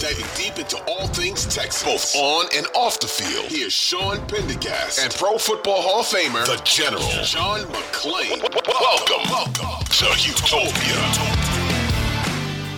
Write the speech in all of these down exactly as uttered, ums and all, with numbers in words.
diving deep into all things Texas, both on and off the field. Here's Sean Pendergast and Pro Football Hall of Famer, the General, John McClain. Welcome, welcome to Utopia.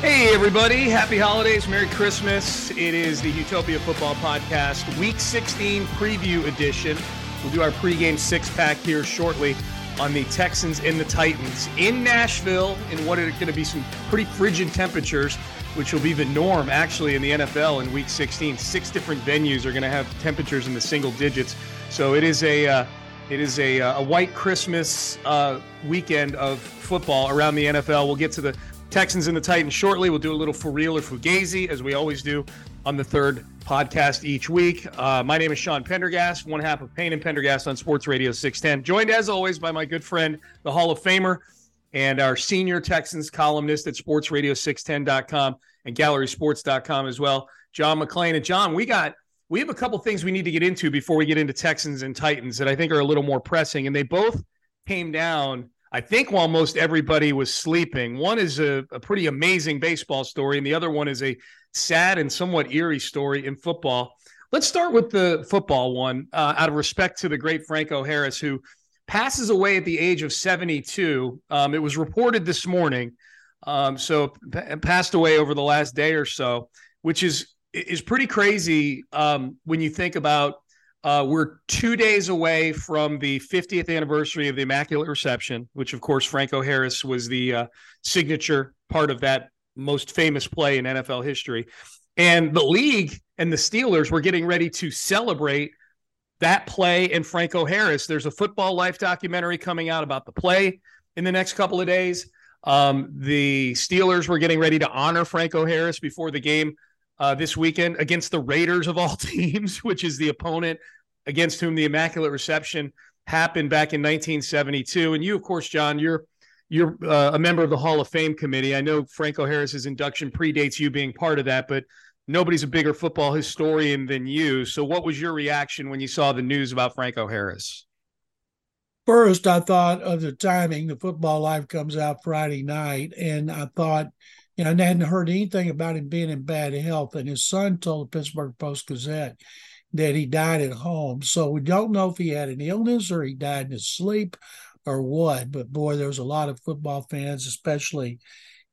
Hey, everybody. Happy holidays. Merry Christmas. It is the Utopia Football Podcast, Week sixteen Preview Edition. We'll do our pregame six-pack here shortly on the Texans and the Titans in Nashville in what are going to be some pretty frigid temperatures, which will be the norm actually in the N F L in Week sixteen. Six different venues are going to have temperatures in the single digits. So it is a uh, it is a, a white Christmas uh, weekend of football around the N F L. We'll get to the Texans and the Titans shortly. We'll do a little For Real or Fugazi, as we always do on the third podcast each week. Uh, my name is Sean Pendergast, one half of Payne and Pendergast on Sports Radio six ten. Joined, as always, by my good friend, the Hall of Famer, and our senior Texans columnist at sports radio six ten dot com and gallery sports dot com as well, John McClain. And John, we got we have a couple things we need to get into before we get into Texans and Titans that I think are a little more pressing, and they both came down, I think, while most everybody was sleeping. One is a, a pretty amazing baseball story, and the other one is a sad and somewhat eerie story in football. Let's start with the football one, uh, out of respect to the great Franco Harris, who passes away at the age of seventy-two. Um, it was reported this morning, um, so p- passed away over the last day or so, which is is pretty crazy um, when you think about Uh, we're two days away from the fiftieth anniversary of the Immaculate Reception, which, of course, Franco Harris was the uh, signature part of that most famous play in N F L history. And the league and the Steelers were getting ready to celebrate that play and Franco Harris. There's a Football Life documentary coming out about the play in the next couple of days. Um, the Steelers were getting ready to honor Franco Harris before the game Uh, this weekend against the Raiders of all teams, which is the opponent against whom the Immaculate Reception happened back in nineteen seventy-two. And you, of course, John, you're you're uh, a member of the Hall of Fame committee. I know Franco Harris's induction predates you being part of that, but nobody's a bigger football historian than you. So what was your reaction when you saw the news about Franco Harris? First, I thought of the timing. The Football Life comes out Friday night, and I thought, you know, and I hadn't heard anything about him being in bad health. And his son told the Pittsburgh Post-Gazette that he died at home. So we don't know if he had an illness or he died in his sleep or what. But, boy, there's a lot of football fans, especially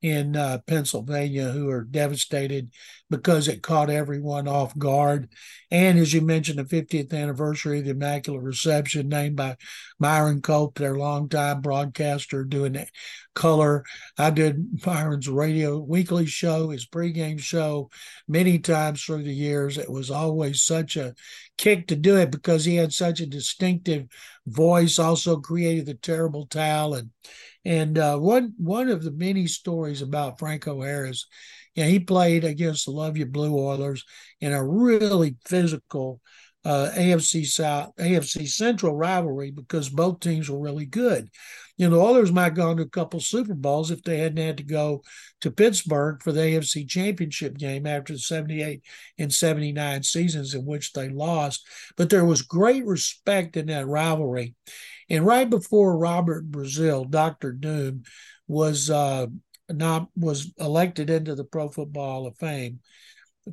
in uh, Pennsylvania, who are devastated because it caught everyone off guard. And as you mentioned, the fiftieth anniversary of the Immaculate Reception, named by Myron Cope, their longtime broadcaster, doing color. I did Myron's radio weekly show, his pregame show, many times through the years. It was always such a kick to do it because he had such a distinctive voice, also created the terrible towel. And And uh, one one of the many stories about Franco Harris, you know, he played against the Love Ya Blue Oilers in a really physical uh, A F C South, A F C Central rivalry because both teams were really good. You know, the Oilers might have gone to a couple Super Bowls if they hadn't had to go to Pittsburgh for the A F C Championship game after the seventy-eight and seventy-nine seasons in which they lost. But there was great respect in that rivalry. And right before Robert Brazile, Doctor Doom, was uh, not was elected into the Pro Football Hall of Fame,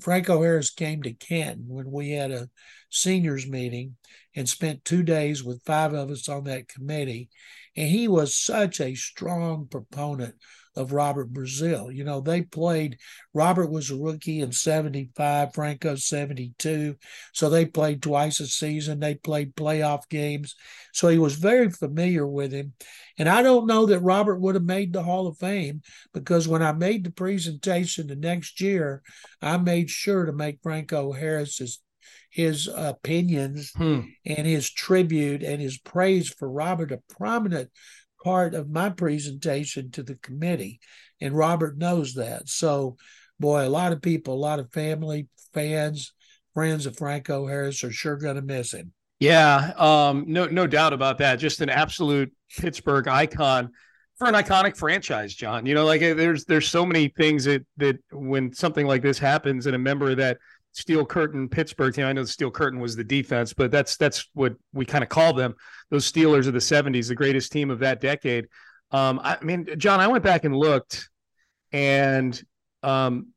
Franco Harris came to Canton when we had a seniors meeting and spent two days with five of us on that committee. And he was such a strong proponent of Robert Brazile. You know, they played, Robert was a rookie in seventy-five, Franco seventy-two. So they played twice a season. They played playoff games. So he was very familiar with him. And I don't know that Robert would have made the Hall of Fame, because when I made the presentation the next year, I made sure to make Franco Harris's his opinions hmm. and his tribute and his praise for Robert a prominent part of my presentation to the committee. And Robert knows that. So, boy, a lot of people, a lot of family, fans, friends of Franco Harris are sure going to miss him. Yeah, um, no, no doubt about that. Just an absolute Pittsburgh icon for an iconic franchise, John. You know, like there's there's so many things that that when something like this happens and a member of that Steel Curtain Pittsburgh team. I know the Steel Curtain was the defense, but that's that's what we kind of call them. Those Steelers of the seventies, the greatest team of that decade. Um, I mean, John, I went back and looked, and um,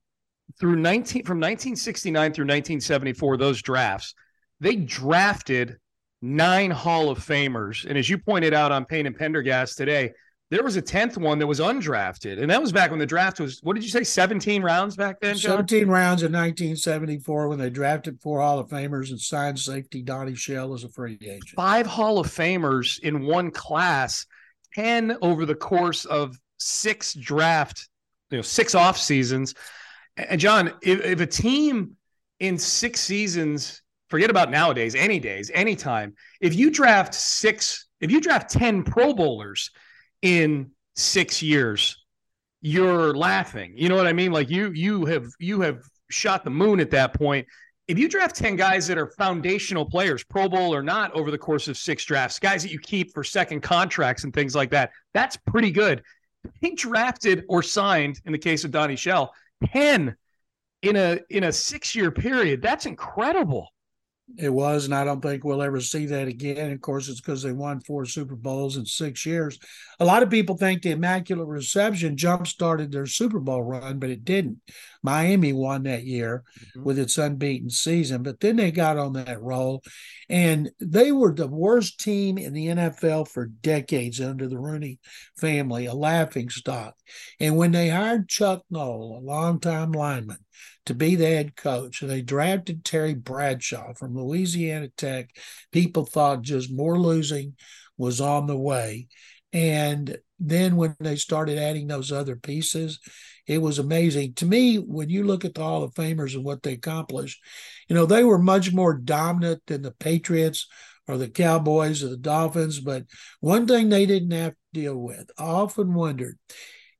through nineteen from nineteen sixty-nine through nineteen seventy-four, those drafts, they drafted nine Hall of Famers. And as you pointed out on Payne and Pendergast today, there was a tenth one that was undrafted. And that was back when the draft was, what did you say, seventeen rounds back then, John? seventeen rounds in nineteen seventy-four when they drafted four Hall of Famers and signed safety Donnie Shell as a free agent. Five Hall of Famers in one class, ten over the course of six draft, you know, six off seasons. And, John, if, if a team in six seasons, forget about nowadays, any days, anytime, if you draft six, if you draft ten Pro Bowlers in six years, you're laughing. You know what I mean? Like you, you have, you have shot the moon at that point. If you draft ten guys that are foundational players, Pro Bowl or not, over the course of six drafts, guys that you keep for second contracts and things like that, that's pretty good. He drafted or signed, in the case of Donnie Shell, ten in a, in a six year period. That's incredible. It was, and I don't think we'll ever see that again. Of course, it's because they won four Super Bowls in six years. A lot of people think the Immaculate Reception jump-started their Super Bowl run, but it didn't. Miami won that year mm-hmm. with its unbeaten season, but then they got on that roll, and they were the worst team in the N F L for decades under the Rooney family, a laughingstock. And when they hired Chuck Noll, a longtime lineman, to be the head coach, and they drafted Terry Bradshaw from Louisiana Tech, people thought just more losing was on the way. And then when they started adding those other pieces, it was amazing. To me, when you look at the Hall of Famers and what they accomplished, you know, they were much more dominant than the Patriots or the Cowboys or the Dolphins. But one thing they didn't have to deal with, I often wondered,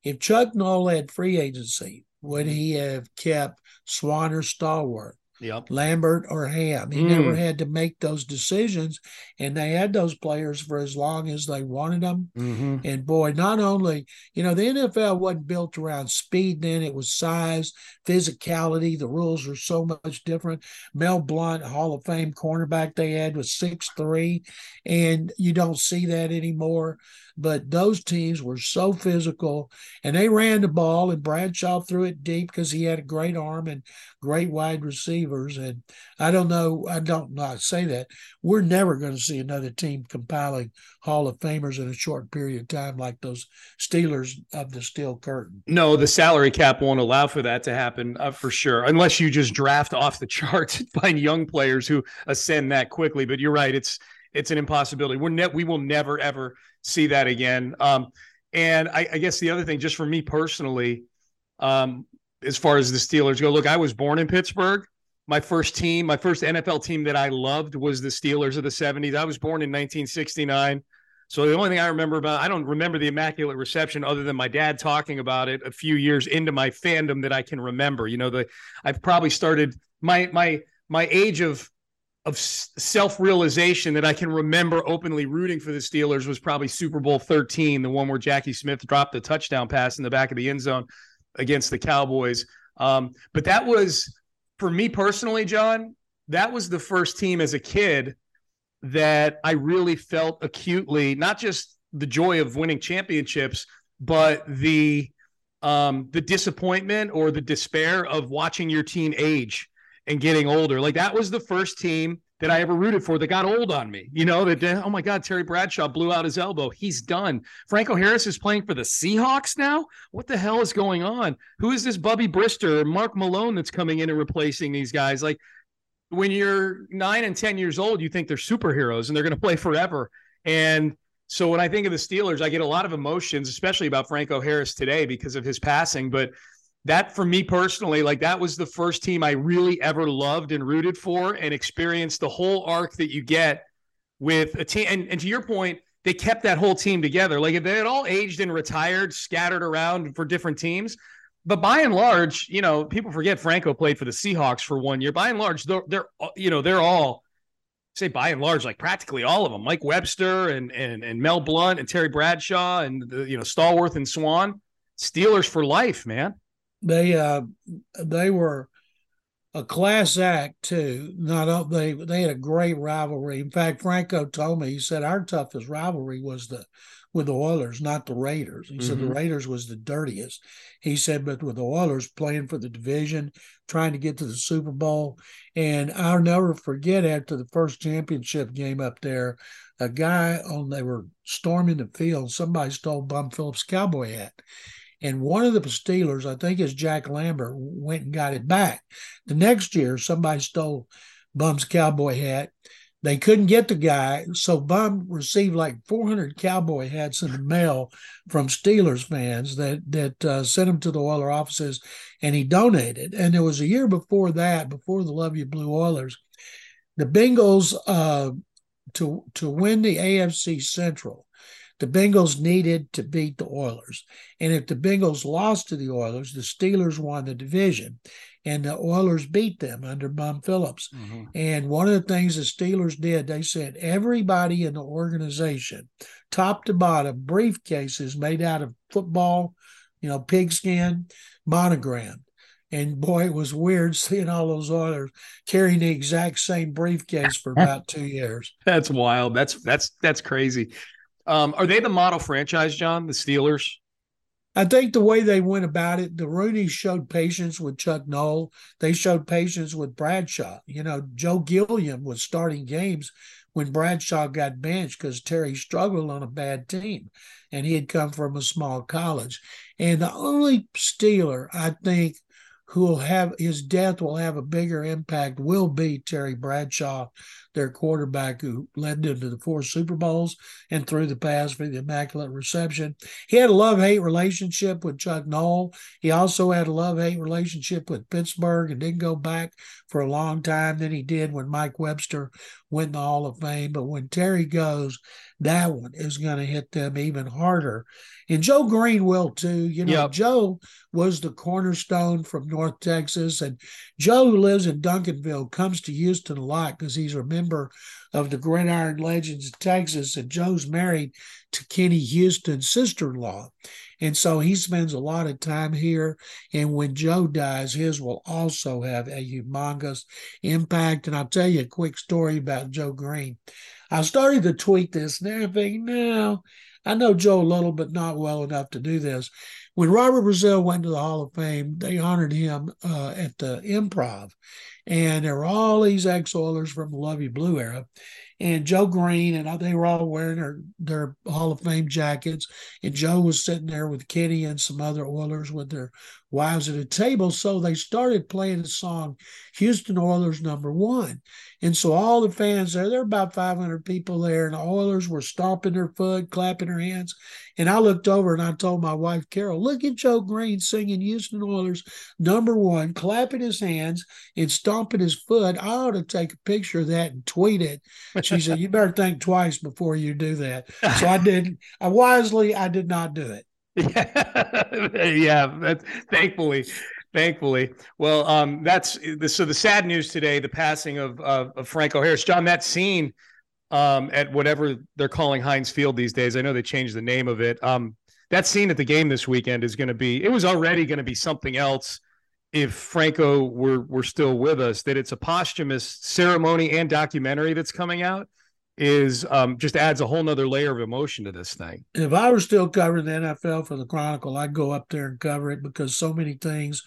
if Chuck Noll had free agency, would he have kept Swan or Stallworth, yep. Lambert or Ham? He mm. never had to make those decisions, and they had those players for as long as they wanted them. Mm-hmm. And, boy, not only – you know, the N F L wasn't built around speed then. It was size, physicality. The rules were so much different. Mel Blount, Hall of Fame cornerback they had, was six three, and you don't see that anymore. But those teams were so physical, and they ran the ball, and Bradshaw threw it deep because he had a great arm and great wide receivers. And I don't know, I don't not say that. We're never going to see another team compiling Hall of Famers in a short period of time like those Steelers of the Steel Curtain. No, the salary cap won't allow for that to happen uh, for sure, unless you just draft off the charts and find young players who ascend that quickly. But you're right, it's it's an impossibility. We're ne- we will never, ever see that again. Um, and I, I guess the other thing, just for me personally, um, as far as the Steelers go, look, I was born in Pittsburgh. My first team, my first N F L team that I loved was the Steelers of the seventies. I was born in nineteen sixty-nine. So the only thing I remember about, I don't remember the Immaculate Reception other than my dad talking about it a few years into my fandom that I can remember. You know, the I've probably started my my my age of of self-realization that I can remember openly rooting for the Steelers was probably Super Bowl thirteen, the one where Jackie Smith dropped the touchdown pass in the back of the end zone against the Cowboys. Um, but that was, for me personally, John, that was the first team as a kid that I really felt acutely, not just the joy of winning championships, but the um, the disappointment or the despair of watching your team age and getting older. Like that was the first team that I ever rooted for that got old on me. You know, that, oh my God, Terry Bradshaw blew out his elbow. He's done. Franco Harris is playing for the Seahawks now? What the hell is going on? Who is this Bubby Brister or Mark Malone that's coming in and replacing these guys? Like, when you're nine and ten years old, you think they're superheroes and they're going to play forever. And so when I think of the Steelers, I get a lot of emotions, especially about Franco Harris today because of his passing. But that, for me personally, like, that was the first team I really ever loved and rooted for and experienced the whole arc that you get with a team. And, and to your point, they kept that whole team together. Like, if they had all aged and retired, scattered around for different teams. But by and large, you know, people forget Franco played for the Seahawks for one year. By and large, they're, they're you know, they're all, say by and large, like practically all of them, Mike Webster and, and, and Mel Blount and Terry Bradshaw and, the, you know, Stallworth and Swan, Steelers for life, man. They uh, they were a class act too. Not they they had a great rivalry. In fact, Franco told me, he said, our toughest rivalry was the with the Oilers, not the Raiders. He mm-hmm. said the Raiders was the dirtiest. He said, but with the Oilers playing for the division, trying to get to the Super Bowl, and I'll never forget after the first championship game up there, a guy on they were storming the field. Somebody stole Bum Phillips' cowboy hat. And one of the Steelers, I think it's Jack Lambert, went and got it back. The next year, somebody stole Bum's cowboy hat. They couldn't get the guy, so Bum received like four hundred cowboy hats in the mail from Steelers fans that that uh, sent him to the Oiler offices, and he donated. And there was a year before that, before the Love Ya Blue Oilers, the Bengals, uh, to to win the A F C Central, the Bengals needed to beat the Oilers. And if the Bengals lost to the Oilers, the Steelers won the division. And the Oilers beat them under Bum Phillips. Mm-hmm. And one of the things the Steelers did, they sent everybody in the organization, top to bottom, briefcases made out of football, you know, pigskin, monogram. And boy, it was weird seeing all those Oilers carrying the exact same briefcase for about two years. That's wild. That's that's that's crazy. Um, are they the model franchise, John, the Steelers? I think the way they went about it, the Rooney showed patience with Chuck Noll. They showed patience with Bradshaw. You know, Joe Gilliam was starting games when Bradshaw got benched because Terry struggled on a bad team, and he had come from a small college. And the only Steeler I think who will have his death will have a bigger impact will be Terry Bradshaw, their quarterback who led them to the four Super Bowls and threw the pass for the Immaculate Reception. He had a love-hate relationship with Chuck Noll. He also had a love-hate relationship with Pittsburgh and didn't go back for a long time. Then he did when Mike Webster went in the Hall of Fame. But when Terry goes, that one is going to hit them even harder. And Joe Green will too. You know, yep. Joe was the cornerstone from North Texas. And Joe, who lives in Duncanville, comes to Houston a lot because he's a member of the Gridiron Legends of Texas. And Joe's married to Kenny Houston's sister-in-law. And so he spends a lot of time here. And when Joe dies, his will also have a humongous impact. And I'll tell you a quick story about Joe Green. I started to tweet this and everything. Now, I know Joe a little, but not well enough to do this. When Robert Brazile went to the Hall of Fame, they honored him uh, at the Improv. And there were all these ex-Oilers from the Love Ya Blue era. And Joe Green, and they were all wearing their, their Hall of Fame jackets. And Joe was sitting there with Kenny and some other Oilers with their wives at a table. So they started playing the song, Houston Oilers Number One. And so all the fans there, there were about five hundred people there, and the Oilers were stomping their foot, clapping their hands. And I looked over and I told my wife, Carol, look at Joe Green singing Houston Oilers Number One, clapping his hands and stomping his foot. I ought to take a picture of that and tweet it. She said, you better think twice before you do that. So I didn't. I wisely, I did not do it. Yeah, yeah that's, thankfully, thankfully. Well, um, that's so the sad news today, the passing of, of, of Franco Harris. John, that scene um, at whatever they're calling Heinz Field these days, I know they changed the name of it. Um, that scene at the game this weekend is going to be, it was already going to be something else if Franco were, were still with us, that it's a posthumous ceremony and documentary that's coming out is um, just adds a whole nother layer of emotion to this thing. If I were still covering the N F L for the Chronicle, I'd go up there and cover it because so many things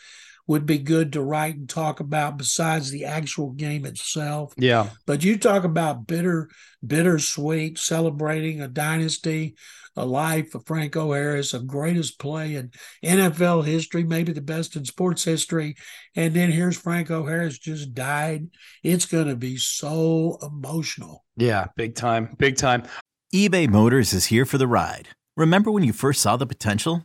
would be good to write and talk about besides the actual game itself. Yeah. But you talk about bitter, bittersweet, celebrating a dynasty, a life of Franco Harris, a greatest play in N F L history, maybe the best in sports history. And then here's Franco Harris just died. It's going to be so emotional. Yeah, big time, big time. eBay Motors is here for the ride. Remember when you first saw the potential?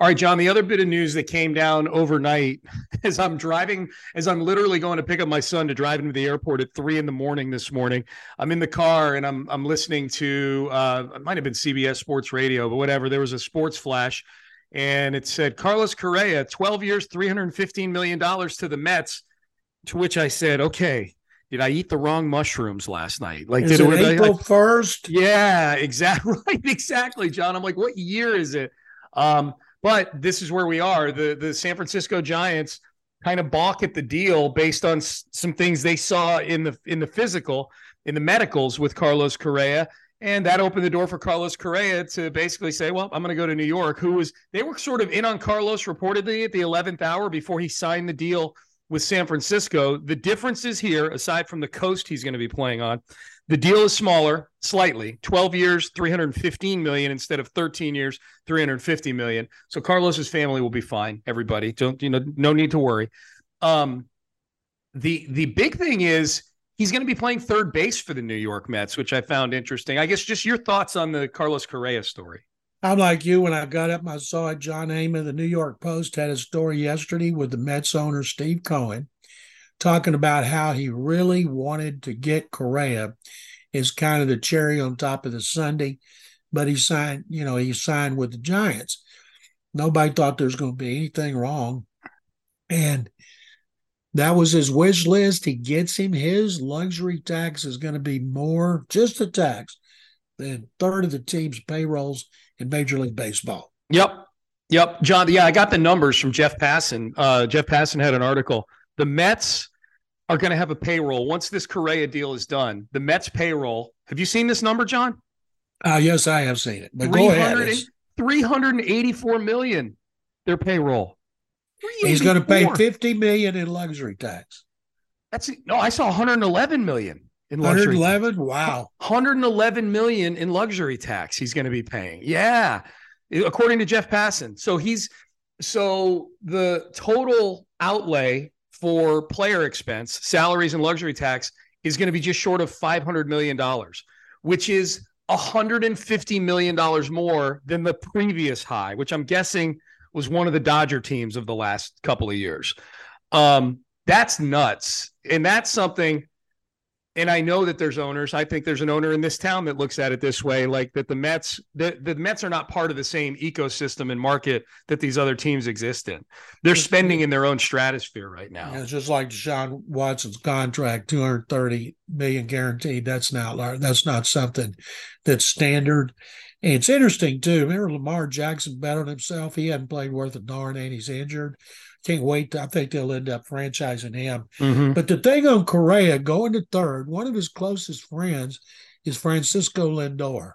All right, John, the other bit of news that came down overnight as I'm driving, as I'm literally going to pick up my son to drive him to the airport at three in the morning this morning, I'm in the car and I'm I'm listening to, uh, it might have been C B S Sports Radio, but whatever, there was a sports flash and it said, Carlos Correa, twelve years, three hundred fifteen million dollars to the Mets, to which I said, okay, did I eat the wrong mushrooms last night? Like, is did it I, April first? Yeah, exactly. Right, exactly, John. I'm like, what year is it? Um, but this is where we are. The, the San Francisco Giants kind of balk at the deal based on s- some things they saw in the in the physical, in the medicals with Carlos Correa. And that opened the door for Carlos Correa to basically say, well, I'm going to go to New York, who was – they were sort of in on Carlos reportedly at the eleventh hour before he signed the deal with San Francisco. The difference is here, aside from the coast he's going to be playing on, the deal is smaller, slightly, twelve years, three hundred fifteen million dollars instead of thirteen years, three hundred fifty million dollars. So Carlos's family will be fine, everybody. Don't, you know, no need to worry. Um, the, the big thing is he's going to be playing third base for the New York Mets, which I found interesting. I guess just your thoughts on the Carlos Correa story. I'm like you. When I got up, I saw it. John Heyman, the New York Post, had a story yesterday with the Mets owner, Steve Cohen, talking about how he really wanted to get Correa as kind of the cherry on top of the sundae, but he signed, you know, he signed with the Giants. Nobody thought there was going to be anything wrong. And that was his wish list. He gets him. His luxury tax is going to be more, just a tax, than a third of the team's payrolls in Major League Baseball. Yep. Yep. John, yeah, I got the numbers from Jeff Passan. Uh, Jeff Passan had an article. The Mets are going to have a payroll. Once this Correa deal is done, the Mets payroll. Have you seen this number, John? Uh, yes, I have seen it. But go ahead. three hundred eighty-four million dollars, their payroll. He's going to pay fifty million dollars in luxury tax. That's No, I saw one hundred eleven million dollars. one hundred eleven, wow. one hundred eleven million dollars in luxury tax he's going to be paying. Yeah, according to Jeff Passan. So he's so the total outlay for player expense, salaries and luxury tax is going to be just short of five hundred million dollars, which is one hundred fifty million dollars more than the previous high, which I'm guessing was one of the Dodger teams of the last couple of years. Um, that's nuts. And that's something. And I know that there's owners. I think there's an owner in this town that looks at it this way, like that the Mets, the, the Mets are not part of the same ecosystem and market that these other teams exist in. They're spending in their own stratosphere right now. Yeah, it's just like Deshaun Watson's contract, two hundred thirty million dollars guaranteed. That's not, that's not something that's standard. And it's interesting, too. Remember, Lamar Jackson bet on himself. He hadn't played worth a darn, and he's injured. Can't wait. I think they'll end up franchising him. Mm-hmm. But the thing on Correa going to third, one of his closest friends is Francisco Lindor.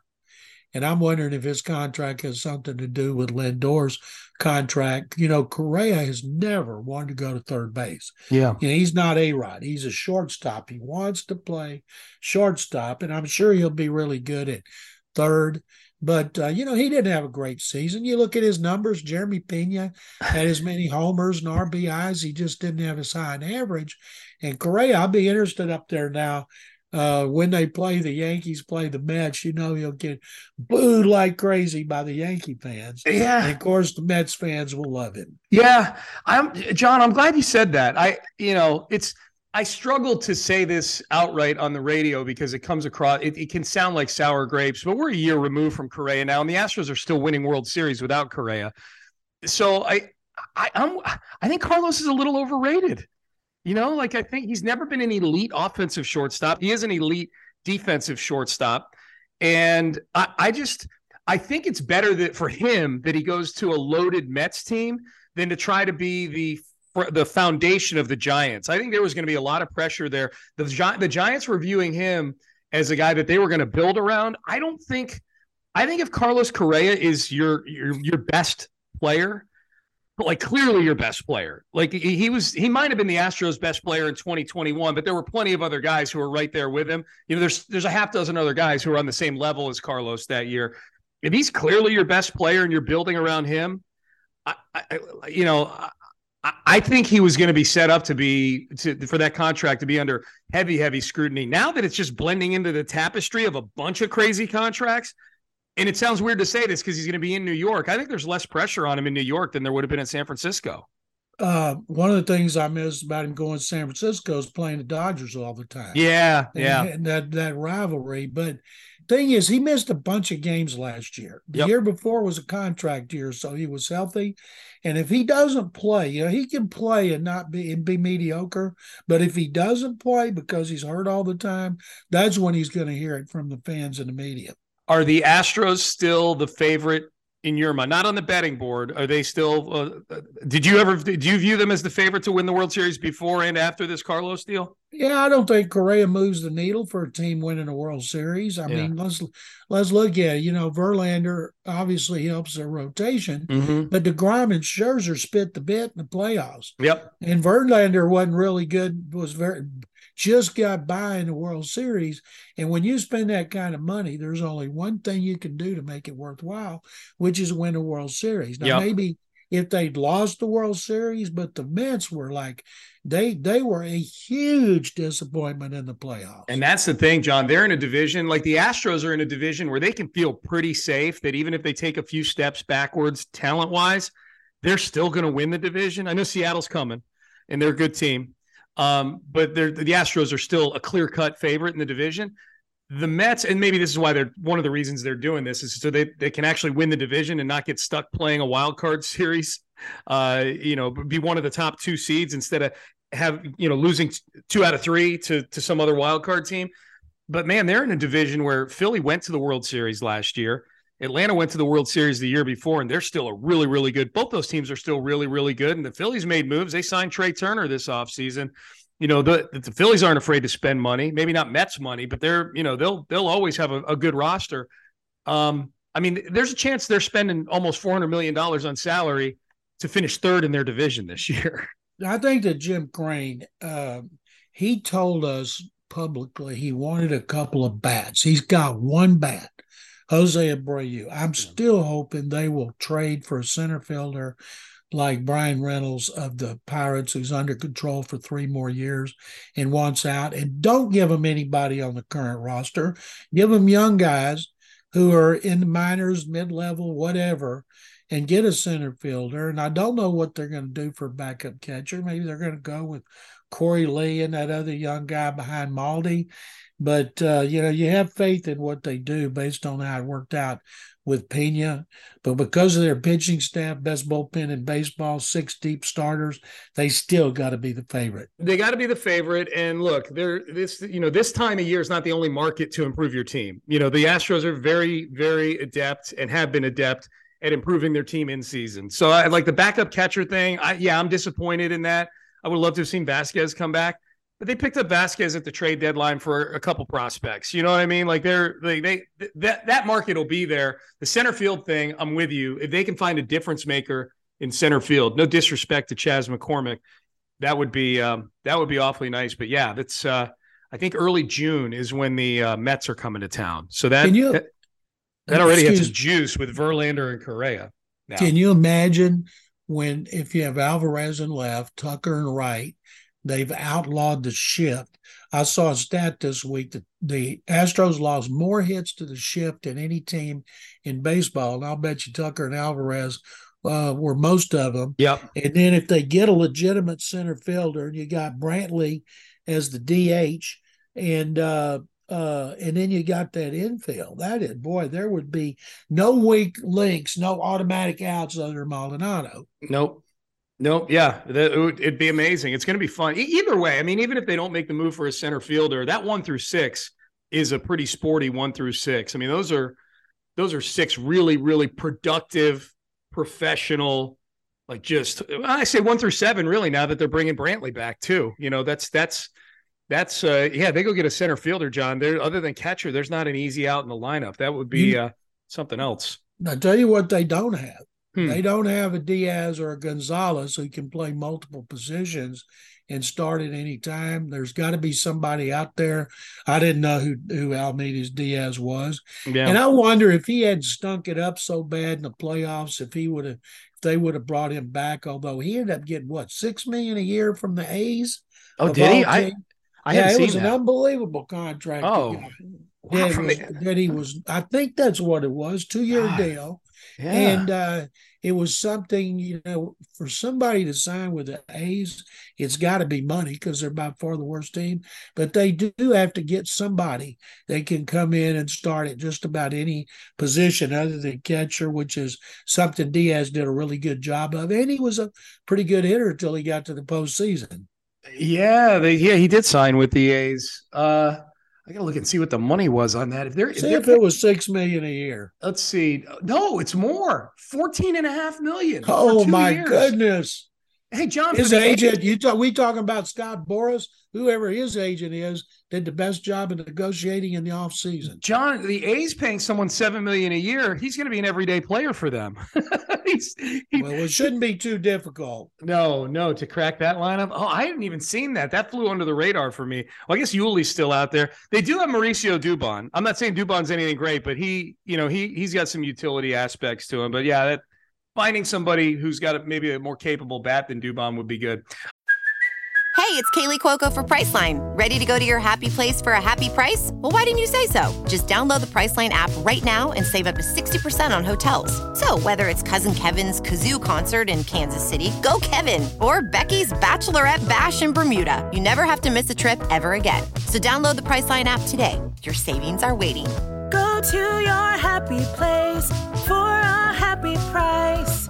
And I'm wondering if his contract has something to do with Lindor's contract. You know, Correa has never wanted to go to third base. Yeah. You know, he's not A-Rod. He's a shortstop. He wants to play shortstop, and I'm sure he'll be really good at third. But, uh, you know, he didn't have a great season. You look at his numbers, Jeremy Pena had as many homers and R B Is. He just didn't have as high an average. And Correa, I'll be interested up there now Uh, when they play the Yankees, play the Mets, you know you'll get booed like crazy by the Yankee fans. Yeah, and of course the Mets fans will love him. Yeah, I'm John. I'm glad you said that. I, you know, it's I struggle to say this outright on the radio because it comes across. It, it can sound like sour grapes, but we're a year removed from Correa now, and the Astros are still winning World Series without Correa. So I, I, I'm, I think Carlos is a little overrated. You know, like I think he's never been an elite offensive shortstop. He is an elite defensive shortstop. And I, I just I think it's better that for him that he goes to a loaded Mets team than to try to be the the foundation of the Giants. I think there was going to be a lot of pressure there. The, the Giants were viewing him as a guy that they were going to build around. I don't think I think if Carlos Correa is your your, your best player, like clearly your best player. Like he, he was, he might've been the Astros best player in twenty twenty-one, but there were plenty of other guys who were right there with him. You know, there's, there's a half dozen other guys who were on the same level as Carlos that year. If he's clearly your best player and you're building around him, I, I you know, I, I think he was going to be set up to be, to, for that contract to be under heavy, heavy scrutiny. Now that it's just blending into the tapestry of a bunch of crazy contracts, and it sounds weird to say this because he's going to be in New York. I think there's less pressure on him in New York than there would have been in San Francisco. Uh, one of the things I missed about him going to San Francisco is playing the Dodgers all the time. Yeah, and, yeah. And that, that rivalry. But thing is, he missed a bunch of games last year. The yep. year before was a contract year, so he was healthy. And if he doesn't play, you know, he can play and not be and be mediocre. But if he doesn't play because he's hurt all the time, that's when he's going to hear it from the fans and the media. Are the Astros still the favorite in your mind? Not on the betting board. Are they still uh, – did you ever – did you view them as the favorite to win the World Series before and after this Carlos deal? Yeah, I don't think Correa moves the needle for a team winning a World Series. I yeah. mean, let's let's look at it. You know, Verlander obviously helps their rotation, mm-hmm. but DeGrom and Scherzer spit the bit in the playoffs. Yep. And Verlander wasn't really good, was very – just got by in the World Series. And when you spend that kind of money, there's only one thing you can do to make it worthwhile, which is win a World Series. Now, yep. maybe if they'd lost the World Series, but the Mets were like, they they were a huge disappointment in the playoffs. And that's the thing, John. They're in a division, like the Astros are in a division where they can feel pretty safe that even if they take a few steps backwards talent-wise, they're still going to win the division. I know Seattle's coming, and they're a good team. Um, but the Astros are still a clear-cut favorite in the division. The Mets, and maybe this is why they're one of the reasons they're doing this, is so they, they can actually win the division and not get stuck playing a wild card series. Uh, you know, be one of the top two seeds instead of have you know losing two out of three to to some other wild card team. But man, they're in a division where Philly went to the World Series last year. Atlanta went to the World Series the year before, and they're still a really, really good. Both those teams are still really, really good, and the Phillies made moves. They signed Trey Turner this offseason. You know, the, the Phillies aren't afraid to spend money, maybe not Mets money, but they're, you know, they'll they'll always have a, a good roster. Um, I mean, there's a chance they're spending almost four hundred million dollars on salary to finish third in their division this year. I think that Jim Crane, uh, he told us publicly he wanted a couple of bats. He's got one bat. Jose Abreu. I'm still hoping they will trade for a center fielder like Brian Reynolds of the Pirates, who's under control for three more years and wants out. And don't give them anybody on the current roster. Give them young guys who are in the minors, mid-level, whatever, and get a center fielder. And I don't know what they're going to do for a backup catcher. Maybe they're going to go with Corey Lee and that other young guy behind Maldi. But, uh, you know, you have faith in what they do based on how it worked out with Pena. But because of their pitching staff, best bullpen in baseball, six deep starters, they still got to be the favorite. They got to be the favorite. And look, they're this, you know, this time of year is not the only market to improve your team. You know, the Astros are very, very adept and have been adept at improving their team in season. So I like the backup catcher thing. I, yeah, I'm disappointed in that. I would love to have seen Vasquez come back. But they picked up Vasquez at the trade deadline for a couple prospects. You know what I mean? Like they're they, they that that market will be there. The center field thing, I'm with you. If they can find a difference maker in center field, no disrespect to Chaz McCormick, that would be um, that would be awfully nice. But yeah, that's uh, I think early June is when the uh, Mets are coming to town. So that you, that, that already has its juice with Verlander and Correa. Now. Can you imagine when if you have Alvarez and left, Tucker and right? They've outlawed the shift. I saw a stat this week that the Astros lost more hits to the shift than any team in baseball. And I'll bet you Tucker and Alvarez uh, were most of them. Yep. And then if they get a legitimate center fielder, and you got Brantley as the D H, and uh, uh, and then you got that infield. That is, boy, there would be no weak links, no automatic outs under Maldonado. Nope. Nope. Yeah. It'd be amazing. It's going to be fun. Either way, I mean, even if they don't make the move for a center fielder, that one through six is a pretty sporty one through six. I mean, those are, those are six really, really productive, professional, like just, I say one through seven, really, now that they're bringing Brantley back too. You know, that's, that's, that's, uh, yeah, they go get a center fielder, John. There, other than catcher, there's not an easy out in the lineup. That would be uh, something else. I'll tell you what they don't have. They don't have a Diaz or a Gonzalez who can play multiple positions and start at any time. There's got to be somebody out there. I didn't know who, who Almeida's Diaz was. Yeah. And I wonder if he hadn't stunk it up so bad in the playoffs, if he would have, if they would have brought him back, although he ended up getting, what, six million dollars a year from the A's? Oh, did he? I, I yeah, it was that. An unbelievable contract. Oh, that, wow, that, was, that he was, I think that's what it was, two-year ah. deal. Yeah. And uh, it was something, you know, for somebody to sign with the A's, it's got to be money because they're by far the worst team. But they do have to get somebody that can come in and start at just about any position other than catcher, which is something Diaz did a really good job of. And he was a pretty good hitter until he got to the postseason. Yeah, they, yeah, he did sign with the A's. Uh I got to look and see what the money was on that. If there, see if, if it was six million dollars a year. Let's see. No, it's more. fourteen and a half million dollars. Oh, my years. Goodness. Hey, John. His agent, you talk, we talking about Scott Boras, whoever his agent is, did the best job of negotiating in the offseason. John, the A's paying someone seven million dollars a year. He's going to be an everyday player for them. He's, he, well, it shouldn't be too difficult. No, no, to crack that lineup. Oh, I hadn't even seen that. That flew under the radar for me. Well, I guess Yuli's still out there. They do have Mauricio Dubon. I'm not saying Dubon's anything great, but he, you know, he, he's got some utility aspects to him. But, yeah, that – finding somebody who's got a, maybe a more capable bat than Dubon would be good. Hey, it's Kaylee Cuoco for Priceline. Ready to go to your happy place for a happy price? Well, why didn't you say so? Just download the Priceline app right now and save up to sixty percent on hotels. So whether it's Cousin Kevin's Kazoo Concert in Kansas City, go Kevin, or Becky's Bachelorette Bash in Bermuda, you never have to miss a trip ever again. So download the Priceline app today. Your savings are waiting. Go to your happy place for a happy price.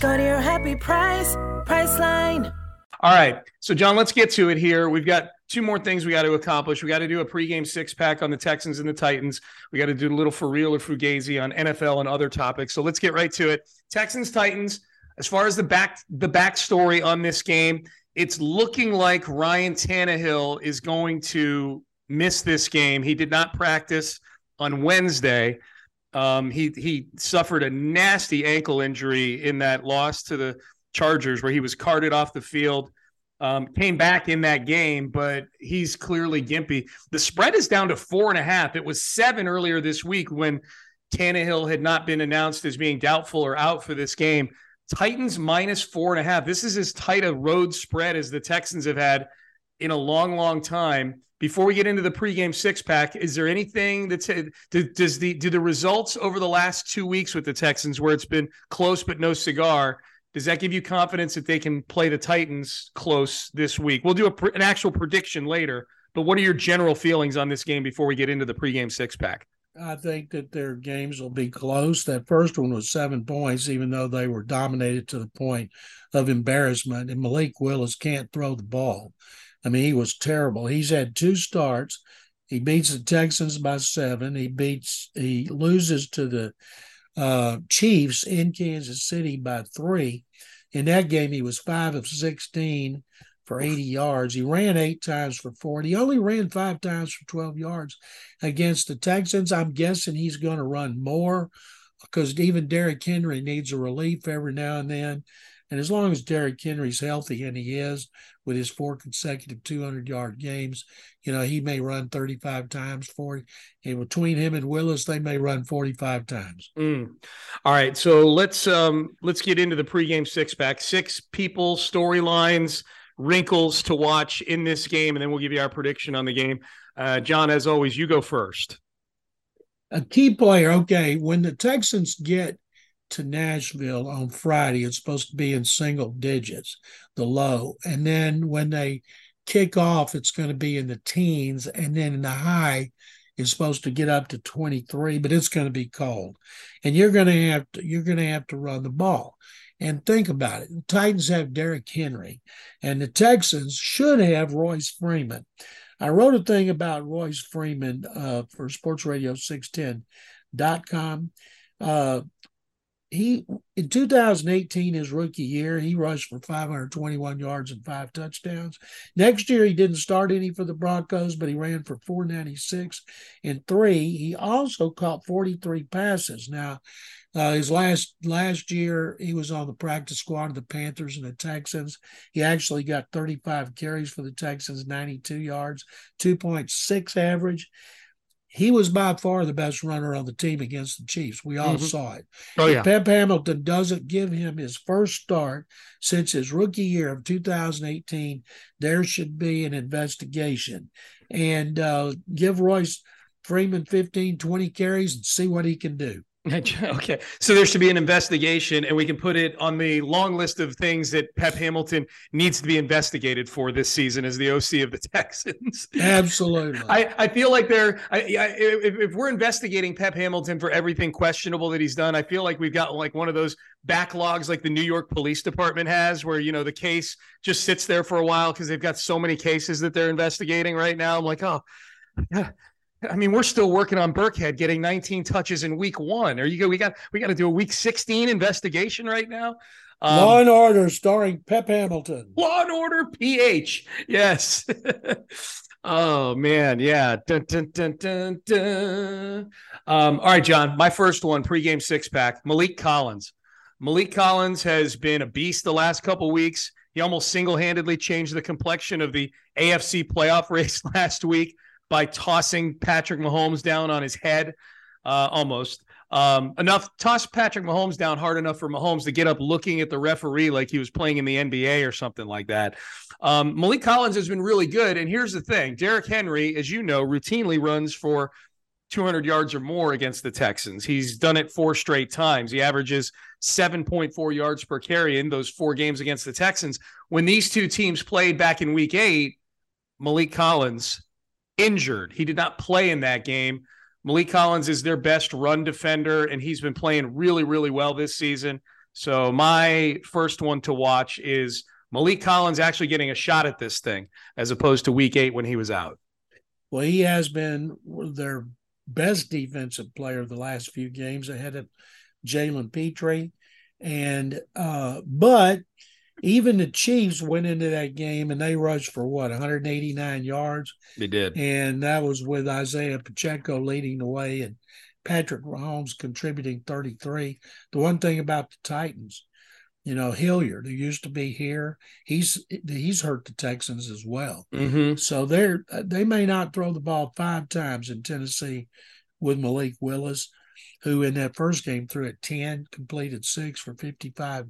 Go to your happy price, Priceline. All right, so John, let's get to it here. We've got two more things we got to accomplish. We got to do a pregame six-pack on the Texans and the Titans. We got to do a little for real or fugazi on N F L and other topics. So let's get right to it. Texans, Titans, as far as the back the backstory on this game, it's looking like Ryan Tannehill is going to miss this game. He did not practice on Wednesday. Um, he he suffered a nasty ankle injury in that loss to the Chargers where he was carted off the field, um, came back in that game, but he's clearly gimpy. The spread is down to four and a half. It was seven earlier this week when Tannehill had not been announced as being doubtful or out for this game. Titans minus four and a half. This is as tight a road spread as the Texans have had in a long, long time. Before we get into the pregame six-pack, is there anything that's do, does the do the results over the last two weeks with the Texans, where it's been close but no cigar, does that give you confidence that they can play the Titans close this week? We'll do a, an actual prediction later, but what are your general feelings on this game before we get into the pregame six-pack? I think that their games will be close. That first one was seven points, even though they were dominated to the point of embarrassment, and Malik Willis can't throw the ball. I mean, he was terrible. He's had two starts. He beats the Texans by seven. He beats, he loses to the uh, Chiefs in Kansas City by three. In that game, he was five of sixteen for eighty yards. He ran eight times for forty. He only ran five times for twelve yards against the Texans. I'm guessing he's going to run more because even Derrick Henry needs a relief every now and then. And as long as Derrick Henry's healthy, and he is with his four consecutive two hundred-yard games, you know, he may run thirty-five times, forty. And between him and Willis, they may run forty-five times. Mm. All right, so let's um, let's get into the pregame six-pack. Six people, storylines, wrinkles to watch in this game, and then we'll give you our prediction on the game. Uh, John, as always, you go first. A key player, okay, when the Texans get to Nashville on Friday, it's supposed to be in single digits, the low. And then when they kick off, it's going to be in the teens, and then in the high is supposed to get up to twenty-three, but it's going to be cold. And you're going to have to, you're going to have to run the ball. And think about it. The Titans have Derrick Henry, and the Texans should have Royce Freeman. I wrote a thing about Royce Freeman uh, for sports radio six ten dot com. Uh, he, in two thousand eighteen, his rookie year, he rushed for five hundred twenty-one yards and five touchdowns. Next year, he didn't start any for the Broncos, but he ran for four ninety-six and three. He also caught forty-three passes. Now, Uh, his last last year, he was on the practice squad of the Panthers and the Texans. He actually got thirty-five carries for the Texans, ninety-two yards, two point six average. He was by far the best runner on the team against the Chiefs. We all mm-hmm. saw it. Oh, yeah. If Pep Hamilton doesn't give him his first start since his rookie year of two thousand eighteen, there should be an investigation. And uh, give Royce Freeman fifteen, twenty carries and see what he can do. Okay, so there should be an investigation, and we can put it on the long list of things that Pep Hamilton needs to be investigated for this season as the O C of the Texans. Absolutely. I, I feel like they're I, I, if, if we're investigating Pep Hamilton for everything questionable that he's done, I feel like we've got like one of those backlogs like the New York Police Department has where, you know, the case just sits there for a while because they've got so many cases that they're investigating right now. I'm like, oh, yeah. I mean, we're still working on Burkhead getting nineteen touches in week one. Are you go? We got we got to do a week sixteen investigation right now. Um, Law and Order starring Pep Hamilton. Law and Order P H. Yes. Oh man, yeah. Dun, dun, dun, dun, dun. Um, all right, John. My first one, pregame six pack. Malik Collins. Malik Collins has been a beast the last couple weeks. He almost single-handedly changed the complexion of the A F C playoff race last week by tossing Patrick Mahomes down on his head, uh, almost. Um, enough, toss Patrick Mahomes down hard enough for Mahomes to get up looking at the referee like he was playing in the N B A or something like that. Um, Malik Collins has been really good, and here's the thing. Derrick Henry, as you know, routinely runs for two hundred yards or more against the Texans. He's done it four straight times. He averages seven point four yards per carry in those four games against the Texans. When these two teams played back in week eight, Malik Collins injured. He did not play in that game. Malik Collins is their best run defender, and he's been playing really, really well this season. So my first one to watch is Malik Collins actually getting a shot at this thing as opposed to week eight when he was out. Well, he has been their best defensive player the last few games ahead of Jalen Petrie. And, uh, but even the Chiefs went into that game and they rushed for, what, one hundred eighty-nine yards? They did. And that was with Isaiah Pacheco leading the way and Patrick Mahomes contributing thirty-three. The one thing about the Titans, you know, Hilliard, who used to be here, he's he's hurt the Texans as well. Mm-hmm. So they they may not throw the ball five times in Tennessee with Malik Willis, who in that first game threw at ten, completed six for fifty-five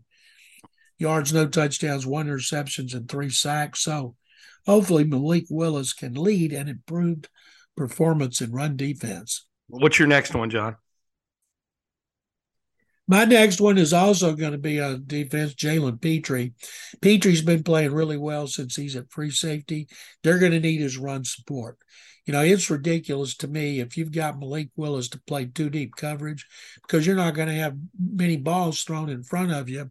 yards, no touchdowns, one interceptions, and three sacks. So hopefully Malik Willis can lead an improved performance in run defense. What's your next one, John? My next one is also going to be on defense, Jalen Petrie. Petrie's been playing really well since he's at free safety. They're going to need his run support. You know, it's ridiculous to me if you've got Malik Willis to play two deep coverage because you're not going to have many balls thrown in front of you.